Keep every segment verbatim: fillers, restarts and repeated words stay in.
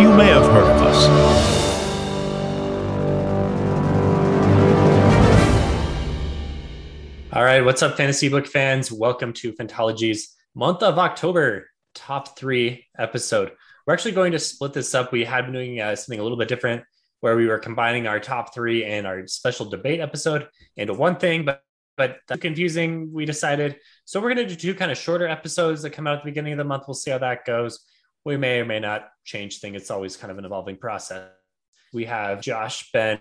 You may have heard of us. All right, what's up, fantasy book fans? Welcome to Phantology's month of October top three episode. We're actually going to split this up. We had been doing uh, something a little bit different where we were combining our top three and our special debate episode into one thing, but but that's confusing, we decided. So we're going to do two kind of shorter episodes that come out at the beginning of the month. We'll see how that goes. We may or may not change things. It's always kind of an evolving process. We have Josh, Ben,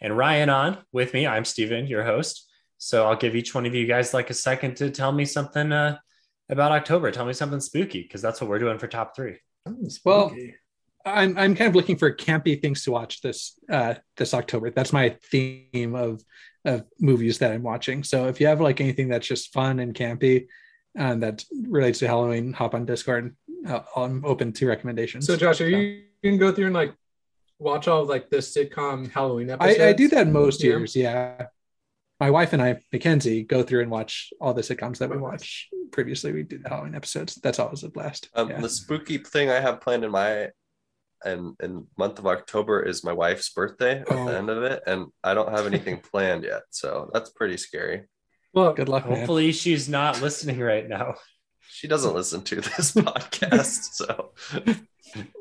and Ryan on with me. I'm Steven, your host. So I'll give each one of you guys like a second to tell me something uh, about October. Tell me something spooky, because that's what we're doing for top three. Well, I'm I'm kind of looking for campy things to watch this uh, this October. That's my theme of of movies that I'm watching. So if you have like anything that's just fun and campy, and that relates to Halloween, hop on Discord. Uh, I'm open to recommendations. So Josh, are you, you can go through and like watch all of like the sitcom Halloween episodes? I, I do that most yeah. years. Yeah, my wife and I, Mackenzie, go through and watch all the sitcoms that we watch. Previously, we did the Halloween episodes. That's always a blast. Um, yeah. The spooky thing I have planned in my and in month of October is my wife's birthday oh. at the end of it, and I don't have anything planned yet, so that's pretty scary. Well, good luck. Hopefully, man. She's not listening right now. She doesn't listen to this podcast, so.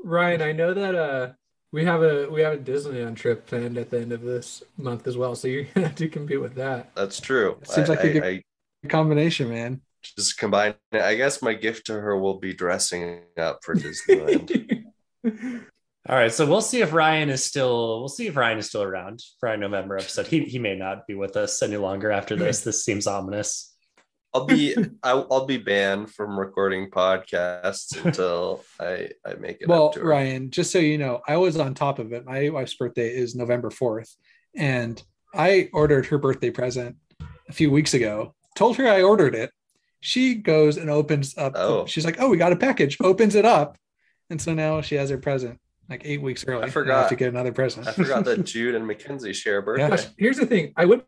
Ryan, I know that uh, we have a we have a Disneyland trip planned at the end of this month as well, so you're gonna have to compete with that. That's true. It seems I, like I, a good I, combination, man. Just combine. I guess my gift to her will be dressing up for Disneyland. All right, so we'll see if Ryan is still. We'll see if Ryan is still around for our November episode. He he may not be with us any longer after this. This seems ominous. I'll be I'll, I'll be banned from recording podcasts until I, I make it. Well, up to her. Ryan, just so you know, I was on top of it. My wife's birthday is November fourth, and I ordered her birthday present a few weeks ago. Told her I ordered it. She goes and opens up. Oh. She's like, "Oh, we got a package." Opens it up, and so now she has her present like eight weeks early. I forgot I have to get another present. I forgot that Jude and Mackenzie share a birthday. Yeah. Here's the thing: I would.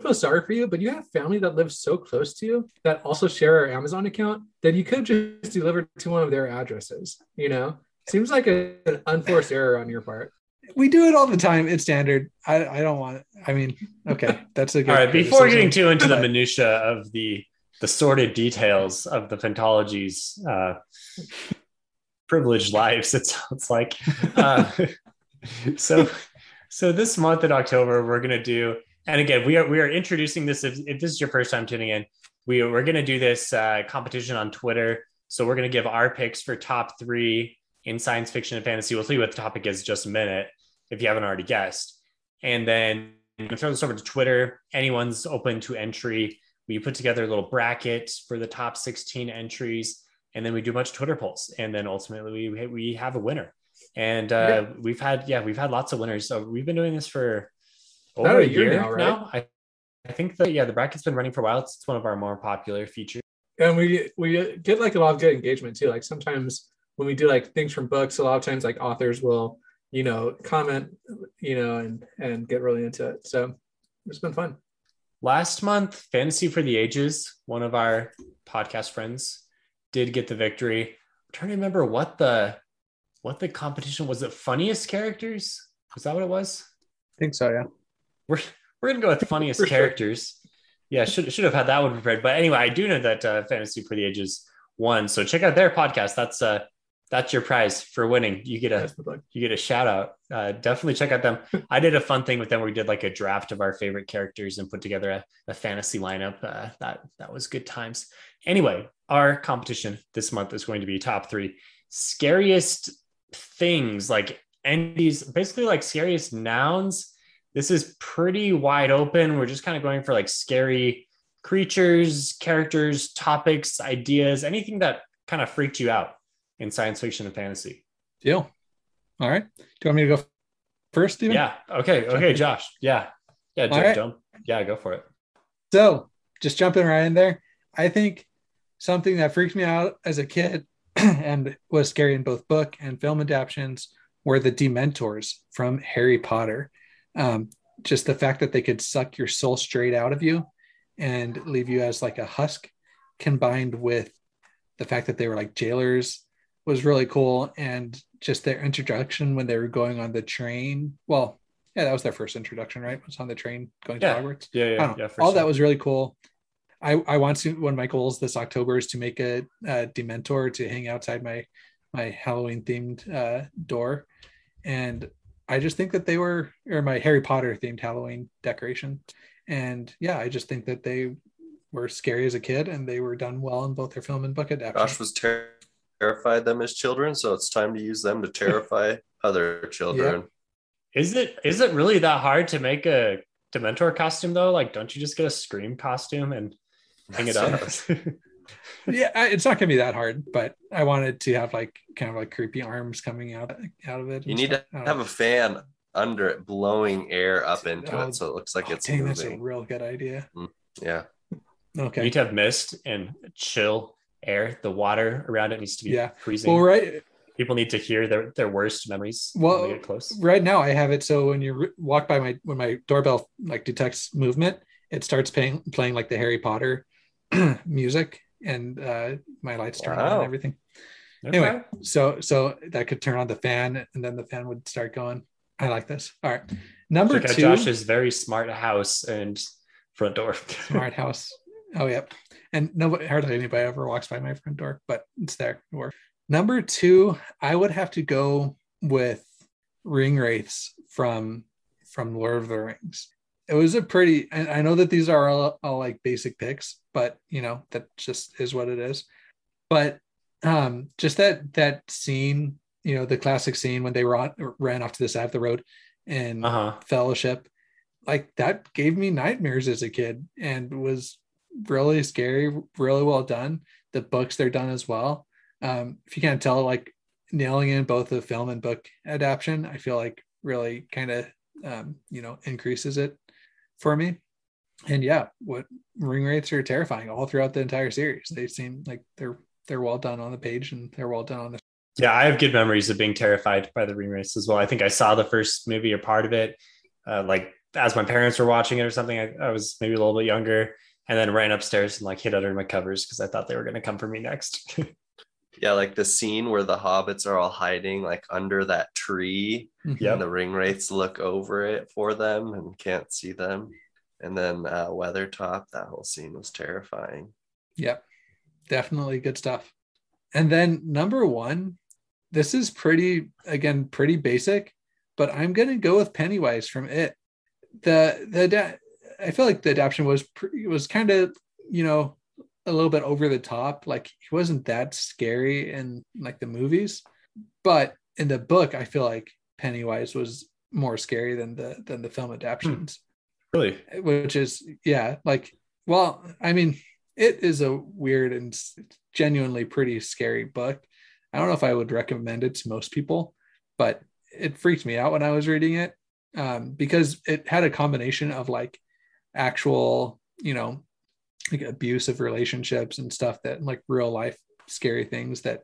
I feel sorry for you, but you have family that lives so close to you that also share our Amazon account that you could just deliver to one of their addresses. You know, seems like a, an unforced error on your part. We do it all the time. It's standard. I, I don't want it. I mean, okay, that's a good. All right. Before getting too into the minutia of the the sordid details of the Phantology's uh, privileged lives, it sounds like. Uh, so, so this month in October, we're gonna do. And again, we are we are introducing this. If, if this is your first time tuning in, we we're going to do this uh, competition on Twitter. So we're going to give our picks for top three in science fiction and fantasy. We'll tell you what the topic is in just a minute if you haven't already guessed. And then I'm going to throw this over to Twitter. Anyone's open to entry. We put together a little bracket for the top sixteen entries, and then we do a bunch of Twitter polls, and then ultimately we we have a winner. And uh, yeah. we've had yeah we've had lots of winners. So we've been doing this for. Over About a year, year now, right? Now. I, I think that yeah, the bracket's been running for a while. It's, it's one of our more popular features, and we we get like a lot of good engagement too. Like sometimes when we do like things from books, a lot of times like authors will you know comment you know and and get really into it. So it's been fun. Last month, Fantasy for the Ages, one of our podcast friends, did get the victory. I'm trying to remember what the what the competition was. It funniest characters? Was that what it was? I think so. Yeah. We're we're gonna go with funniest characters. Sure. Yeah, should should have had that one prepared. But anyway, I do know that uh, Fantasy for the Ages won. So check out their podcast. That's uh that's your prize for winning. You get a you get a shout out. Uh, definitely check out them. I did a fun thing with them where we did like a draft of our favorite characters and put together a, a fantasy lineup. Uh, that that was good times. Anyway, our competition this month is going to be top three scariest things, like entities, basically like scariest nouns. This is pretty wide open. We're just kind of going for like scary creatures, characters, topics, ideas, anything that kind of freaked you out in science fiction and fantasy. Deal. All right. Do you want me to go first, Steven? Yeah. Okay. Okay, Josh. Yeah. Yeah. Jump, right. jump. Yeah, go for it. So just jumping right in there. I think something that freaked me out as a kid and was scary in both book and film adaptions were the Dementors from Harry Potter. Um, just the fact that they could suck your soul straight out of you and leave you as like a husk, combined with the fact that they were like jailers, was really cool. And just their introduction when they were going on the train. Well, yeah, that was their first introduction, right? It was on the train going yeah. to Hogwarts. Yeah, yeah, yeah. All sure. that was really cool. I, I want to, one of my goals this October is to make a, a Dementor to hang outside my, my Halloween themed uh, door. And I just think that they were, or my Harry Potter themed Halloween decoration. And yeah, I just think that they were scary as a kid and they were done well in both their film and book adaptation. Josh was ter- terrified them as children. So it's time to use them to terrify other children. Yeah. Is it, is it really that hard to make a Dementor costume though? Like, don't you just get a Scream costume and hang it up? Yeah, it's not gonna be that hard, but I wanted to have like kind of like creepy arms coming out out of it. You need stuff. to have a fan under it blowing air up into oh, it so it looks like oh, it's dang, moving. That's a real good idea. Mm, yeah. Okay. You need to have mist and chill air. The water around it needs to be yeah. freezing. Well, right. People need to hear their, their worst memories. Well, when they get close. Right now I have it so when you walk by my when my doorbell like detects movement, it starts playing playing like the Harry Potter music. And uh my lights turn wow. on and everything. Okay. Anyway, so so that could turn on the fan and then the fan would start going. I like this. All right. Number Check two. Josh's very smart house and front door. Smart house. Oh, yep. And nobody, hardly anybody ever walks by my front door, but it's there. Number two, I would have to go with Ringwraiths from from Lord of the Rings. It was a pretty, and I know that these are all, all like basic picks, but you know, that just is what it is. But um, just that, that scene, you know, the classic scene when they were on, ran off to the side of the road in uh-huh. Fellowship, like that gave me nightmares as a kid and was really scary, really well done. The books, they're done as well. Um, if you can't tell, like nailing in both the film and book adaptation, I feel like really kind of, um, you know, increases it for me. And yeah, what Ringwraiths are terrifying all throughout the entire series. They seem like they're they're well done on the page and they're well done on the yeah I have good memories of being terrified by the Ringwraiths as well. I think I saw the first movie or part of it uh, like as my parents were watching it or something. I, I was maybe a little bit younger and then ran upstairs and like hid under my covers because I thought they were going to come for me next. Yeah, like the scene where the hobbits are all hiding like under that tree mm-hmm. and the Ringwraiths look over it for them and can't see them. And then uh, Weathertop, that whole scene was terrifying. Yep, definitely good stuff. And then number one, this is pretty, again, pretty basic, but I'm going to go with Pennywise from It. The the I feel like the adaptation was, pre- was kind of, you know, a little bit over the top. Like he wasn't that scary in like the movies, but in the book I feel like Pennywise was more scary than the than the film adaptations. Hmm. Really? Which is yeah like well I mean it is a weird and genuinely pretty scary book. I don't know if I would recommend it to most people, but it freaked me out when I was reading it um because it had a combination of like actual you know like abusive relationships and stuff that like real life scary things that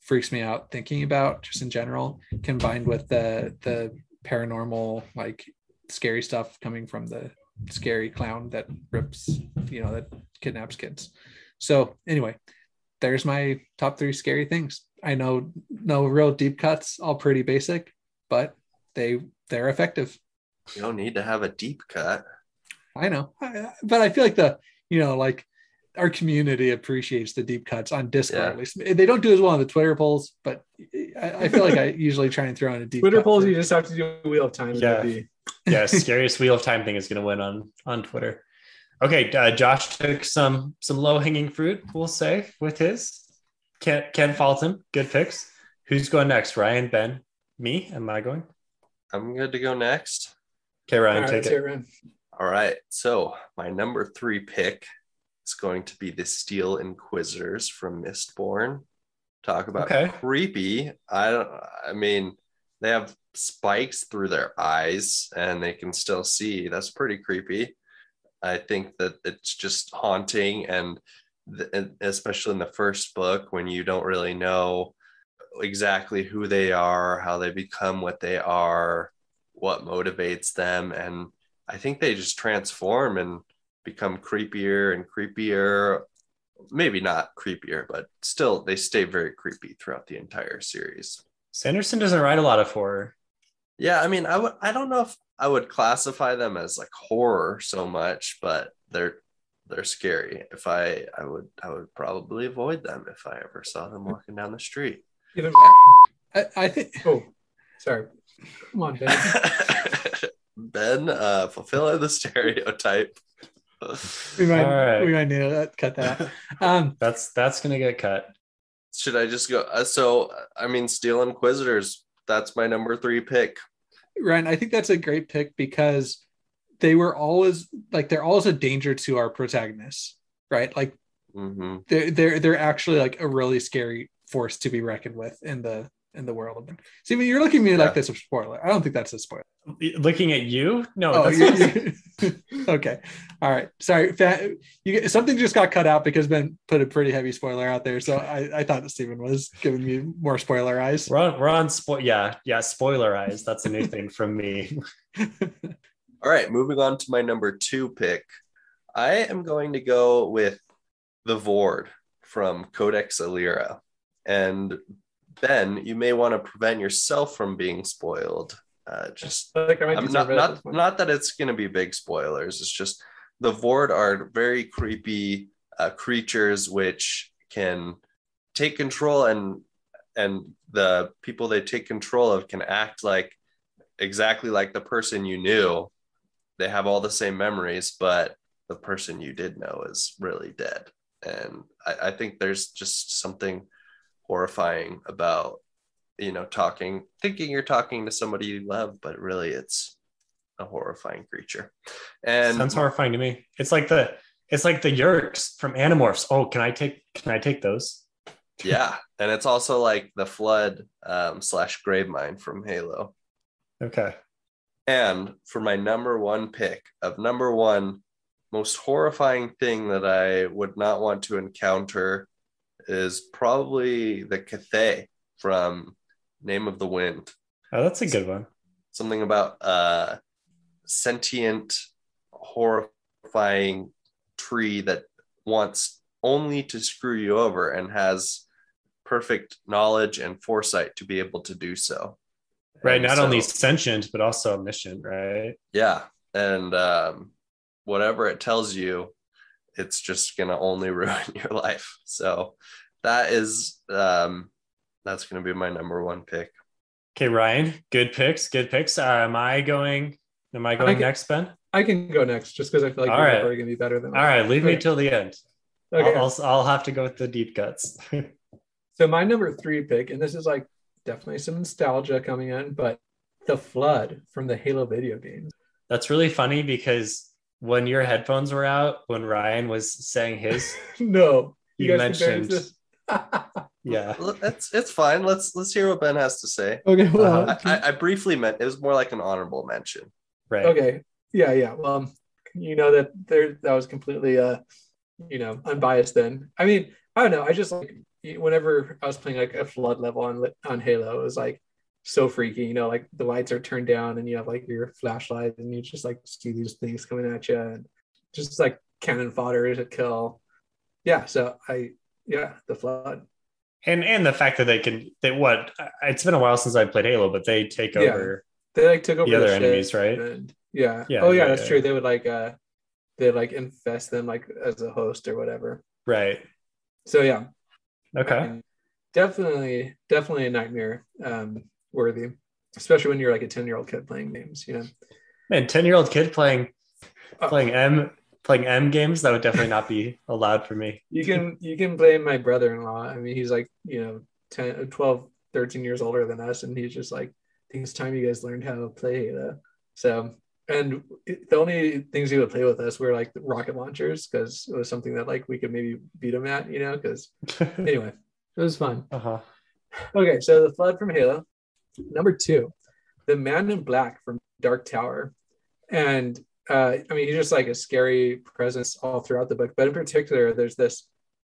freaks me out thinking about just in general, combined with the the paranormal like scary stuff coming from the scary clown that rips you know that kidnaps kids. So anyway, there's my top three scary things. I know no real deep cuts, all pretty basic, but they they're effective. You don't need to have a deep cut. I know, but I feel like the You know, like our community appreciates the deep cuts on Discord. Yeah. At least they don't do as well on the Twitter polls, but I, I feel like I usually try and throw in a deep Twitter polls. You just have to do a Wheel of Time. Yeah, yeah. Scariest Wheel of Time thing is going to win on on Twitter. Okay, uh, Josh took some some low hanging fruit, we'll say, with his. Can't can't fault him. Good picks. Who's going next? Ryan, Ben, me? Am I going? I'm good to go next. Okay, Ryan, All right, take it. Ryan. All right, so my number three pick is going to be the Steel Inquisitors from Mistborn. Talk about okay. creepy. I don't, I mean, they have spikes through their eyes and they can still see. That's pretty creepy. I think that it's just haunting, and, th- and especially in the first book when you don't really know exactly who they are, how they become what they are, what motivates them, and I think they just transform and become creepier and creepier. Maybe not creepier, but still they stay very creepy throughout the entire series. Sanderson doesn't write a lot of horror. Yeah, I mean, I would I don't know if I would classify them as like horror so much, but they're they're scary. If I I would I would probably avoid them if I ever saw them walking down the street. Even I, I think oh sorry. Come on, Ben. Ben, uh, fulfilling the stereotype. we might, right. we might need to cut that. Um, that's that's gonna get cut. Should I just go? Uh, so, I mean, Steel Inquisitors. That's my number three pick. Ryan, I think that's a great pick because they were always like they're always a danger to our protagonists, right? Like mm-hmm. they're they're they're actually like a really scary force to be reckoned with in the. in the world of them. See, but you're looking at me yeah. like that's a spoiler. I don't think that's a spoiler. Looking at you? No. Oh, that's you're, you're... okay. All right. Sorry. That, you, something just got cut out because Ben put a pretty heavy spoiler out there. So I, I thought that Stephen was giving me more spoiler eyes. We're on, we're on spo- yeah. Yeah. Spoiler eyes. That's a new thing from me. All right. Moving on to my number two pick. I am going to go with the Vord from Codex Alira. And Ben, you may want to prevent yourself from being spoiled. Uh, just like I'm not, not, not that it's going to be big spoilers. It's just the Vord are very creepy uh, creatures which can take control, and and the people they take control of can act like exactly like the person you knew. They have all the same memories, but the person you did know is really dead. And I, I think there's just something horrifying about, you know, talking, thinking you're talking to somebody you love, but really it's a horrifying creature. And sounds horrifying to me. It's like the it's like the Yeerks from Animorphs. Oh, can I take can I take those? Yeah, and it's also like the Flood um, slash Gravemind from Halo. Okay. And for my number one pick of number one most horrifying thing that I would not want to encounter is probably the Cathay from Name of the Wind. Oh, that's a good one. Something about uh sentient, horrifying tree that wants only to screw you over and has perfect knowledge and foresight to be able to do so. Right, and not so, only sentient, but also omniscient, right? Yeah, and um, whatever it tells you, it's just going to only ruin your life. So that is, um, that's going to be my number one pick. Okay, Ryan, good picks, good picks. Uh, am I going, am I going I can, next, Ben? I can go next just because I feel like you're right. probably going to be better than me. All right, leave okay. me till the end. Okay. I'll, I'll, I'll have to go with the deep cuts. So my number three pick, and this is like definitely some nostalgia coming in, but the Flood from the Halo video games. That's really funny because when your headphones were out, when Ryan was saying his, no, you, you mentioned, yeah, it's it's fine. Let's let's hear what Ben has to say. Okay, well, uh, I, I briefly meant it was more like an honorable mention, right? Okay, yeah, yeah. Well, you know that there that was completely, uh, you know, unbiased. Then I mean, I don't know. I just like whenever I was playing like a Flood level on on Halo, it was like so freaky, you know, like the lights are turned down and you have like your flashlight and you just like see these things coming at you and just like cannon fodder to kill. Yeah, so I yeah the Flood, and and the fact that they can they what it's been a while since I played Halo, but they take yeah. over they like took over the, the other enemies, right? And, yeah. yeah oh yeah, yeah that's yeah. true. They would like uh they like infest them like as a host or whatever, right? So yeah, okay, and definitely definitely a nightmare um worthy, especially when you're like a ten-year-old kid playing games, you know. Man, ten-year-old kid playing oh. playing M playing M games, that would definitely not be allowed for me. You can you can blame my brother-in-law. I mean, he's like, you know, ten, twelve, thirteen years older than us, and he's just like, I think it's time you guys learned how to play Halo. So And the only things he would play with us were like rocket launchers, because it was something that like we could maybe beat him at, you know, because anyway, it was fun. Uh-huh. Okay, so the Flood from Halo. Number two, the Man in Black from Dark Tower. And uh, I mean, he's just like a scary presence all throughout the book, but in particular, there's this,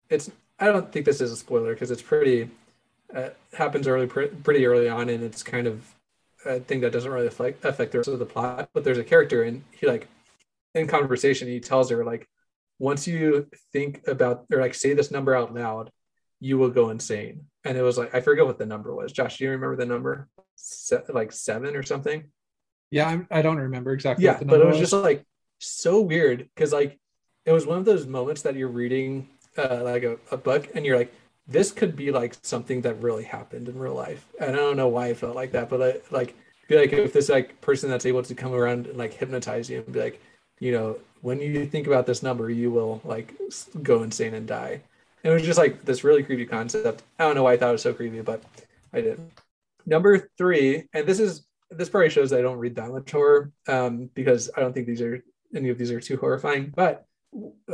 it's, I don't think this is a spoiler because it's pretty, uh, happens early, pre- pretty early on, and it's kind of a thing that doesn't really affect, affect the rest of the plot, but there's a character and he like, in conversation, he tells her like, once you think about, or like say this number out loud, you will go insane. And it was like, I forget what the number was. Josh, do you remember the number? Se- like seven or something? Yeah, I, I don't remember exactly. Yeah, what the number but it was, was just like so weird because like it was one of those moments that you're reading uh, like a, a book and you're like, this could be like something that really happened in real life. And I don't know why I felt like that, but I, like be like if this like person that's able to come around and like hypnotize you and be like, you know, when you think about this number, you will like go insane and die. And it was just like this really creepy concept. I don't know why I thought it was so creepy, but I did. Number three, and this is this probably shows that I don't read that much horror um, because I don't think these are any of these are too horrifying. But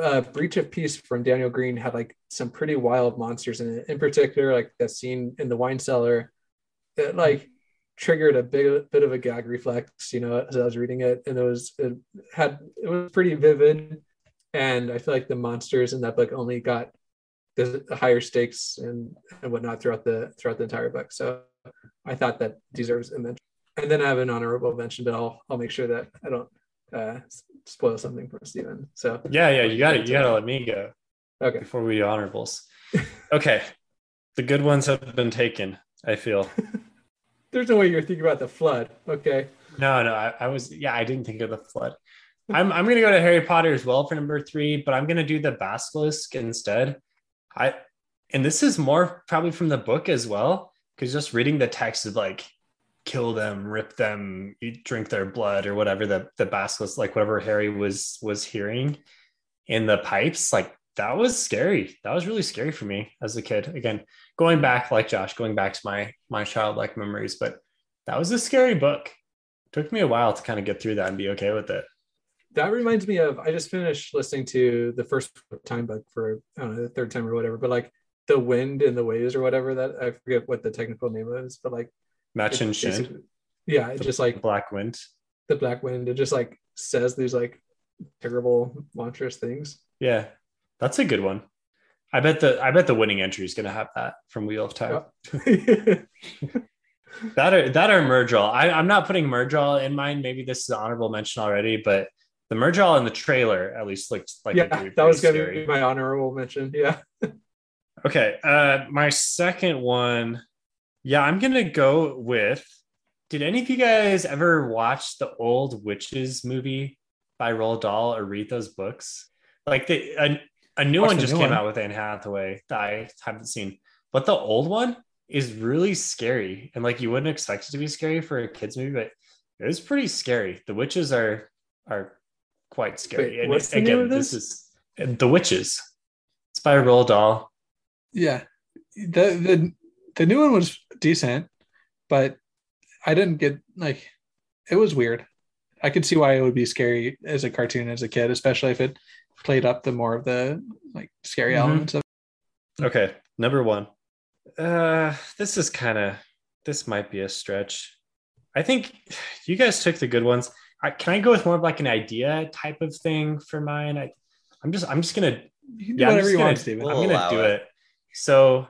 uh, Breach of Peace from Daniel Green had like some pretty wild monsters in it. In particular, like that scene in the wine cellar, it like triggered a big bit of a gag reflex, you know, as I was reading it, and it was it had it was pretty vivid. And I feel like the monsters in that book only got the higher stakes and, and whatnot throughout the throughout the entire book. So I thought that deserves a mention. And then I have an honorable mention, but I'll I'll make sure that I don't uh, spoil something for Steven. So yeah, yeah, you got it. You got to let me go. Okay. Before we do honorables. Okay, the good ones have been taken. I feel. There's no way you're thinking about the Flood. Okay. No, no, I, I was. Yeah, I didn't think of the Flood. I'm I'm gonna go to Harry Potter as well for number three, but I'm gonna do the Basilisk instead. I and this is more probably from the book as well, because just reading the text is like. Kill them, rip them, drink their blood, or whatever the the basilisk, like whatever Harry was was hearing in the pipes, like that was scary. That was really scary for me as a kid. Again, going back like Josh, going back to my my childlike memories, but that was a scary book. It took me a while to kind of get through that and be okay with it. That reminds me of I just finished listening to the first time book for I don't know the third time or whatever, but like The Wind and the Waves or whatever that I forget what the technical name is, but like. Match and Shin. Yeah, it just like Black Wind. The Black Wind. It just like says these like terrible, monstrous things. Yeah, that's a good one. I bet the I bet the winning entry is going to have that from Wheel of Time. Yeah. that are that are Murdrawl. I, I'm not putting Murdrawl in mine. Maybe this is an honorable mention already, but the Murdrawl in the trailer at least looked like yeah, a that was going to be my honorable mention. Yeah. Okay, uh, my second one. Yeah, I'm going to go with, did any of you guys ever watch the old Witches movie by Roald Dahl or read those books? Like the, a, a new What's one just new came one? out with Anne Hathaway that I haven't seen. But the old one is really scary. And like you wouldn't expect it to be scary for a kid's movie, but it was pretty scary. The Witches are are quite scary. Wait, and what's it, the again, name of this? this is The Witches. It's by Roald Dahl. Yeah. The the The new one was decent, but I didn't get like it was weird. I could see why it would be scary as a cartoon as a kid, especially if it played up the more of the like scary mm-hmm. elements of it. Okay, number one. Uh, this is kind of this might be a stretch. I think you guys took the good ones. I, can I go with more of like an idea type of thing for mine? I, I'm just I'm just gonna you can do yeah, whatever I'm just you gonna, want, Steven. We'll I'm gonna do it. it. So.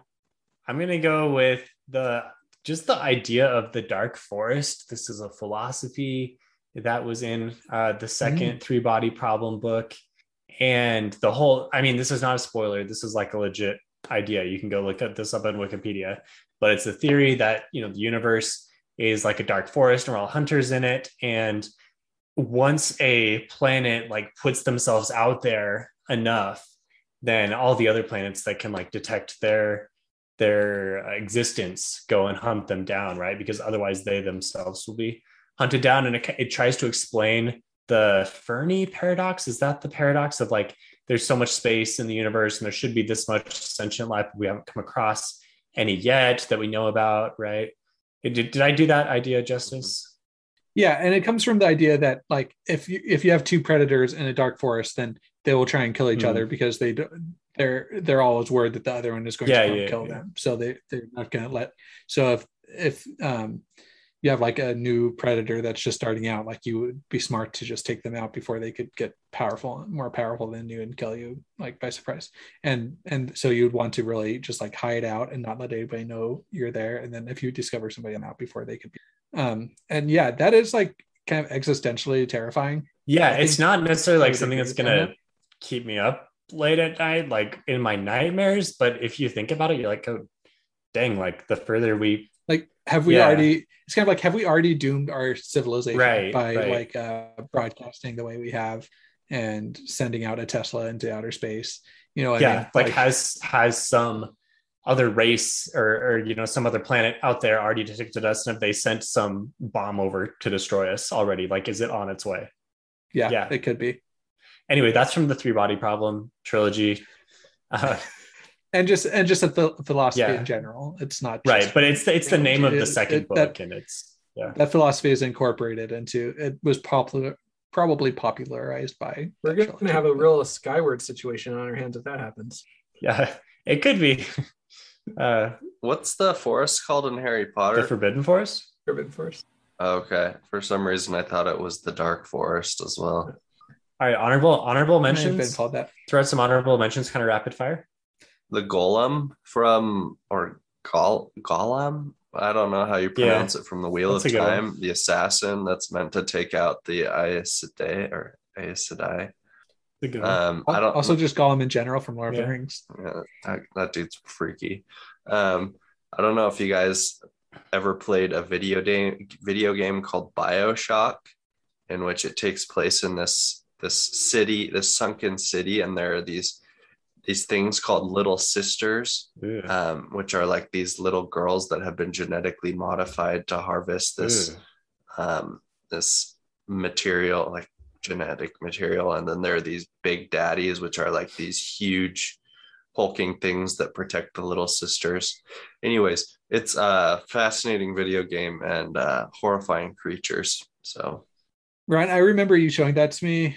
I'm going to go with the just the idea of the Dark Forest. This is a philosophy that was in uh, the second mm. Three Body Problem book. And the whole, I mean, this is not a spoiler. This is like a legit idea. You can go look up this up on Wikipedia, but it's a theory that, you know, the universe is like a dark forest and we're all hunters in it. And once a planet like puts themselves out there enough, then all the other planets that can like detect their their existence go and hunt them down, right? Because otherwise they themselves will be hunted down. And it, it tries to explain the Fermi paradox. Is that the paradox of like, there's so much space in the universe and there should be this much sentient life. We haven't come across any yet that we know about, right? Did, did I do that idea justice? Yeah, and it comes from the idea that like if you if you have two predators in a dark forest, then they will try and kill each mm. other because they they're they're always worried that the other one is going yeah, to yeah, kill yeah. them. So they they're not going to let. So if if um you have like a new predator that's just starting out, like you would be smart to just take them out before they could get powerful, more powerful than you, and kill you like by surprise. And and so you'd want to really just like hide out and not let anybody know you're there. And then if you discover somebody, I'm out before they could be. Um, and yeah, that is like kind of existentially terrifying. Yeah, it's not necessarily like something that's gonna keep me up late at night, like in my nightmares. But if you think about it, you're like, oh, dang! Like the further we, like, have we yeah. already? It's kind of like, have we already doomed our civilization right, by right. like uh, broadcasting the way we have and sending out a Tesla into outer space? You know, what yeah, I mean? like, like has has some other race or, or, you know, some other planet out there already detected us? And if they sent some bomb over to destroy us already, like, is it on its way? Yeah, yeah. It could be. Anyway, that's from the Three Body Problem trilogy. Uh, and just, and just a th- philosophy yeah. in general. It's not. Just right. But it's, it's the name of the second it, it, book that, and it's, yeah. That philosophy is incorporated into, it was popular, probably popularized by. We're going to have a real Skyward situation on our hands if that happens. Yeah, it could be. Uh, what's the forest called in Harry Potter? The Forbidden Forest? Forbidden Forest. Okay. For some reason, I thought it was the Dark Forest as well. All right. Honorable honorable mentions. Been called that. Throw out some honorable mentions, kind of rapid fire. The Gollum from, or Gol- Gollum? I don't know how you pronounce yeah. it, from the Wheel that's of Time. The assassin that's meant to take out the Aes Sedai or Aes Sedai. Um, I don't also just Gollum in general from Lord yeah. of the Rings. Yeah, that, that dude's freaky. Um, I don't know if you guys ever played a video game video game called BioShock, in which it takes place in this this city, this sunken city, and there are these these things called Little Sisters, yeah. um, which are like these little girls that have been genetically modified to harvest this yeah. um, this material, like genetic material. And then there are these big daddies, which are like these huge hulking things that protect the Little Sisters. Anyways, it's a fascinating video game and uh horrifying creatures. So Ryan, I remember you showing that to me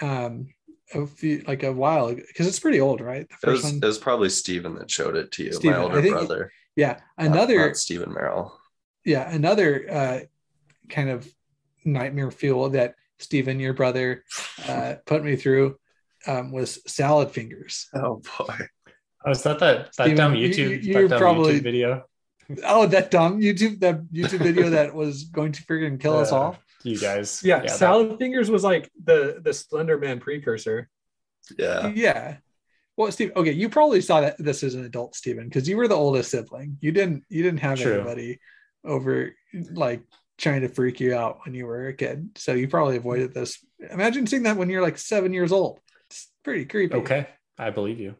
um a few, like a while ago, because it's pretty old, right? The first it, was, one... it was probably Steven that showed it to you, Steven, my older brother. He, yeah another not, not Steven Merrill. Yeah another uh kind of nightmare fuel that Steven, your brother, uh, put me through um, was salad fingers. Oh boy! Oh, is that that, that Steven, dumb YouTube? You, you, that dumb probably, YouTube video. Oh, that dumb YouTube that YouTube video that was going to freaking kill uh, us all. You guys, yeah. yeah salad that... fingers was like the the Slender Man precursor. Yeah. Yeah. Well, Steve, okay, you probably saw that this as an adult, Steven, because you were the oldest sibling. You didn't you didn't have True. anybody over like trying to freak you out when you were a kid, so you probably avoided this. Imagine seeing that when you're like seven years old. It's pretty creepy. Okay, I believe you.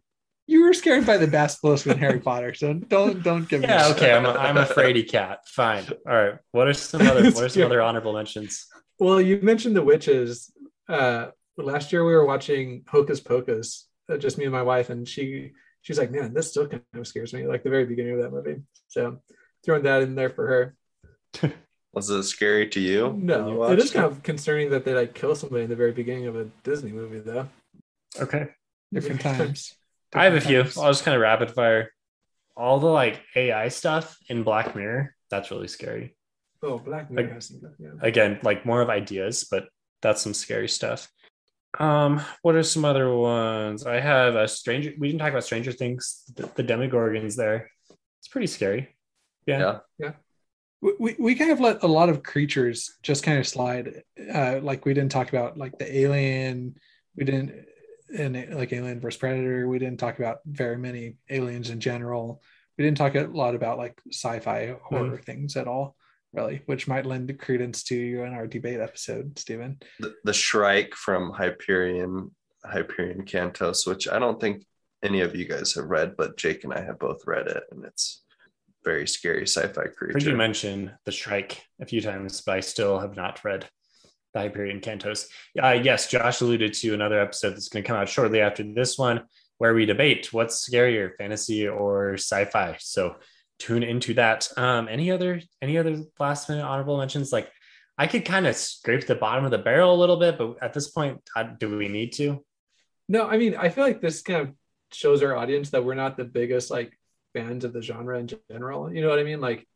You were scared by the basilisk in Harry Potter, so don't don't give yeah, me. Yeah, okay, I'm a, I'm a fraidy cat. Fine. All right. What are some other What are some other honorable mentions? Well, you mentioned the witches. Uh, last year we were watching Hocus Pocus, uh, just me and my wife, and she she's like, man, this still kind of scares me. Like the very beginning of that movie. So throwing that in there for her. Was it scary to you? No, you it is kind of concerning that they like kill somebody in the very beginning of a Disney movie, though. Okay, different times. Different I have a few. Times. I'll just kind of rapid fire. All the like A I stuff in Black Mirror, that's really scary. Oh, Black Mirror. Like, I see that, yeah. Again, like more of ideas, but that's some scary stuff. Um, what are some other ones? I have a Stranger. We didn't talk about Stranger Things. The, the Demogorgons there. It's pretty scary. Yeah. Yeah. yeah. We we kind of let a lot of creatures just kind of slide, uh, like we didn't talk about like the alien, we didn't, and like Alien versus Predator, we didn't talk about very many aliens in general. We didn't talk a lot about like sci-fi horror mm-hmm. things at all, really, which might lend credence to you in our debate episode, Stephen. The, the Shrike from Hyperion, Hyperion Cantos, which I don't think any of you guys have read, but Jake and I have both read it, and it's very scary sci-fi creature. Heard you mention the Shrike a few times, but I still have not read the Hyperion Cantos. Uh, yes, Josh alluded to another episode that's going to come out shortly after this one, where we debate what's scarier, fantasy or sci-fi. So tune into that. Um, any other any other last minute honorable mentions? Like I could kind of scrape the bottom of the barrel a little bit, but at this point, I, do we need to? No, I mean, I feel like this kind of shows our audience that we're not the biggest like fans of the genre in general. You know what I mean? Like,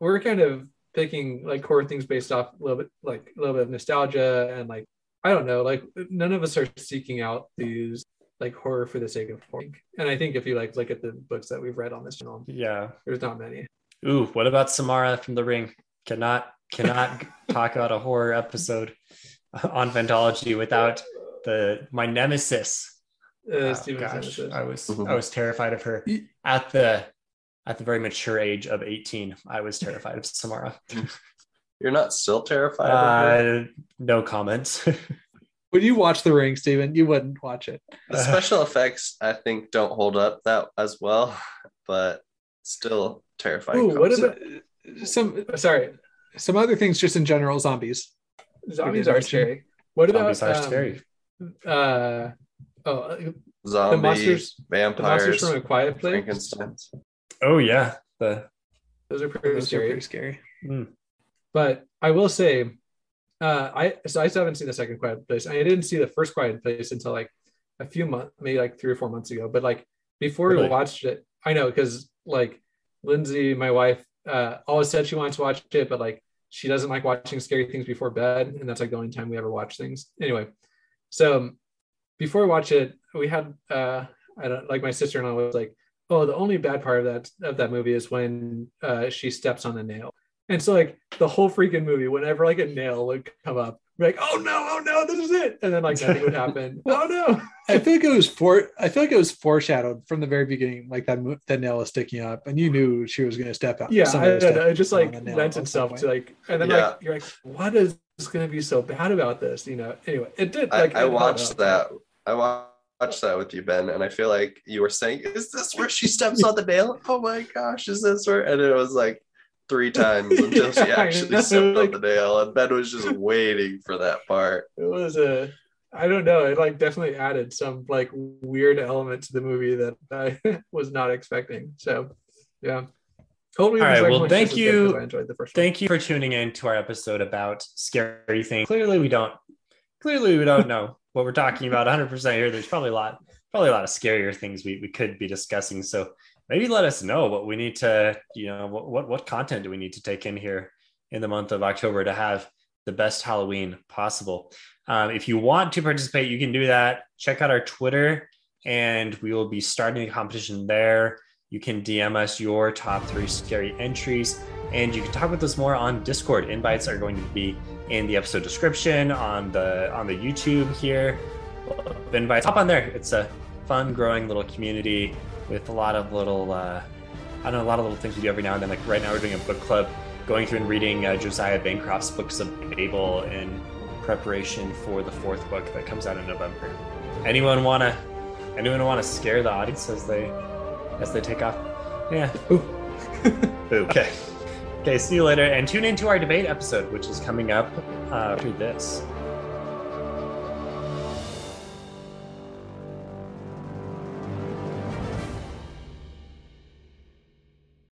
we're kind of picking like core things based off a little bit, like a little bit of nostalgia and like, I don't know, like none of us are seeking out these like horror for the sake of horror. And I think if you like look at the books that we've read on this channel, yeah, there's not many. Ooh, what about Samara from The Ring? Cannot cannot talk about a horror episode on Phantology without the my nemesis. Uh, oh, gosh, nemesis. I was mm-hmm. I was terrified of her at the at the very mature age of eighteen. I was terrified of Samara. You're not still terrified of her? Uh, no comments. Would you watch The Ring, Steven? You wouldn't watch it. The special effects, I think, don't hold up that as well, but still terrifying. Ooh, what about some? Sorry, some other things just in general. Zombies. Zombies are scary. What about zombies are scary? Uh, oh, zombies, the monsters, vampires, the monsters from A Quiet Place, Frankenstein's. Oh yeah, the those are pretty those scary. Are pretty scary. Mm. But I will say. Uh, I so I still haven't seen the second Quiet Place. I didn't see the first Quiet Place until like a few months, maybe like three or four months ago. But like before really? we watched it, I know because like Lindsay, my wife, uh, always said she wanted to watch it, but like she doesn't like watching scary things before bed, and that's like the only time we ever watch things. Anyway, so um, before we watch it, we had uh, I don't like my sister-in-law was like, oh, the only bad part of that of that movie is when uh, she steps on a nail. And so like the whole freaking movie, whenever like a nail would come up, we're like, oh no, oh no, this is it. And then like nothing would happen. Oh no. I feel like it was for I feel like it was foreshadowed from the very beginning, like that that nail was sticking up and you knew she was gonna step out. Yeah, I don't know. It just like lent itself to like and then yeah. like you're like, what is gonna be so bad about this? You know, anyway, it did like I, I watched that. I watched watch that with you, Ben, and I feel like you were saying, is this where she steps on the nail? Oh my gosh, is this where? And it was like three times until yeah, she actually stepped like, on the nail, and Ben was just waiting for that part. It was a, I don't know, it like definitely added some like weird element to the movie that I was not expecting. So, yeah. Totally. All right. Well, thank you. I enjoyed the first thank one. you for tuning in to our episode about scary things. Clearly, we don't. Clearly, we don't know what we're talking about. one hundred percent here. There's probably a lot, probably a lot of scarier things we we could be discussing. So. Maybe let us know what we need to, you know, what, what what content do we need to take in here in the month of October to have the best Halloween possible. Um, if you want to participate, you can do that. Check out our Twitter and we will be starting a competition there. You can D M us your top three scary entries and you can talk with us more on Discord. Invites are going to be in the episode description on the on the YouTube here. Invites, hop on there. It's a fun, growing little community with a lot of little, uh, I don't know, a lot of little things we do every now and then. Like right now we're doing a book club, going through and reading uh, Josiah Bancroft's Books of Babel in preparation for the fourth book that comes out in November. Anyone wanna, anyone wanna scare the audience as they, as they take off? Yeah. Ooh. Okay. Okay, see you later. And tune into our debate episode, which is coming up uh, after this.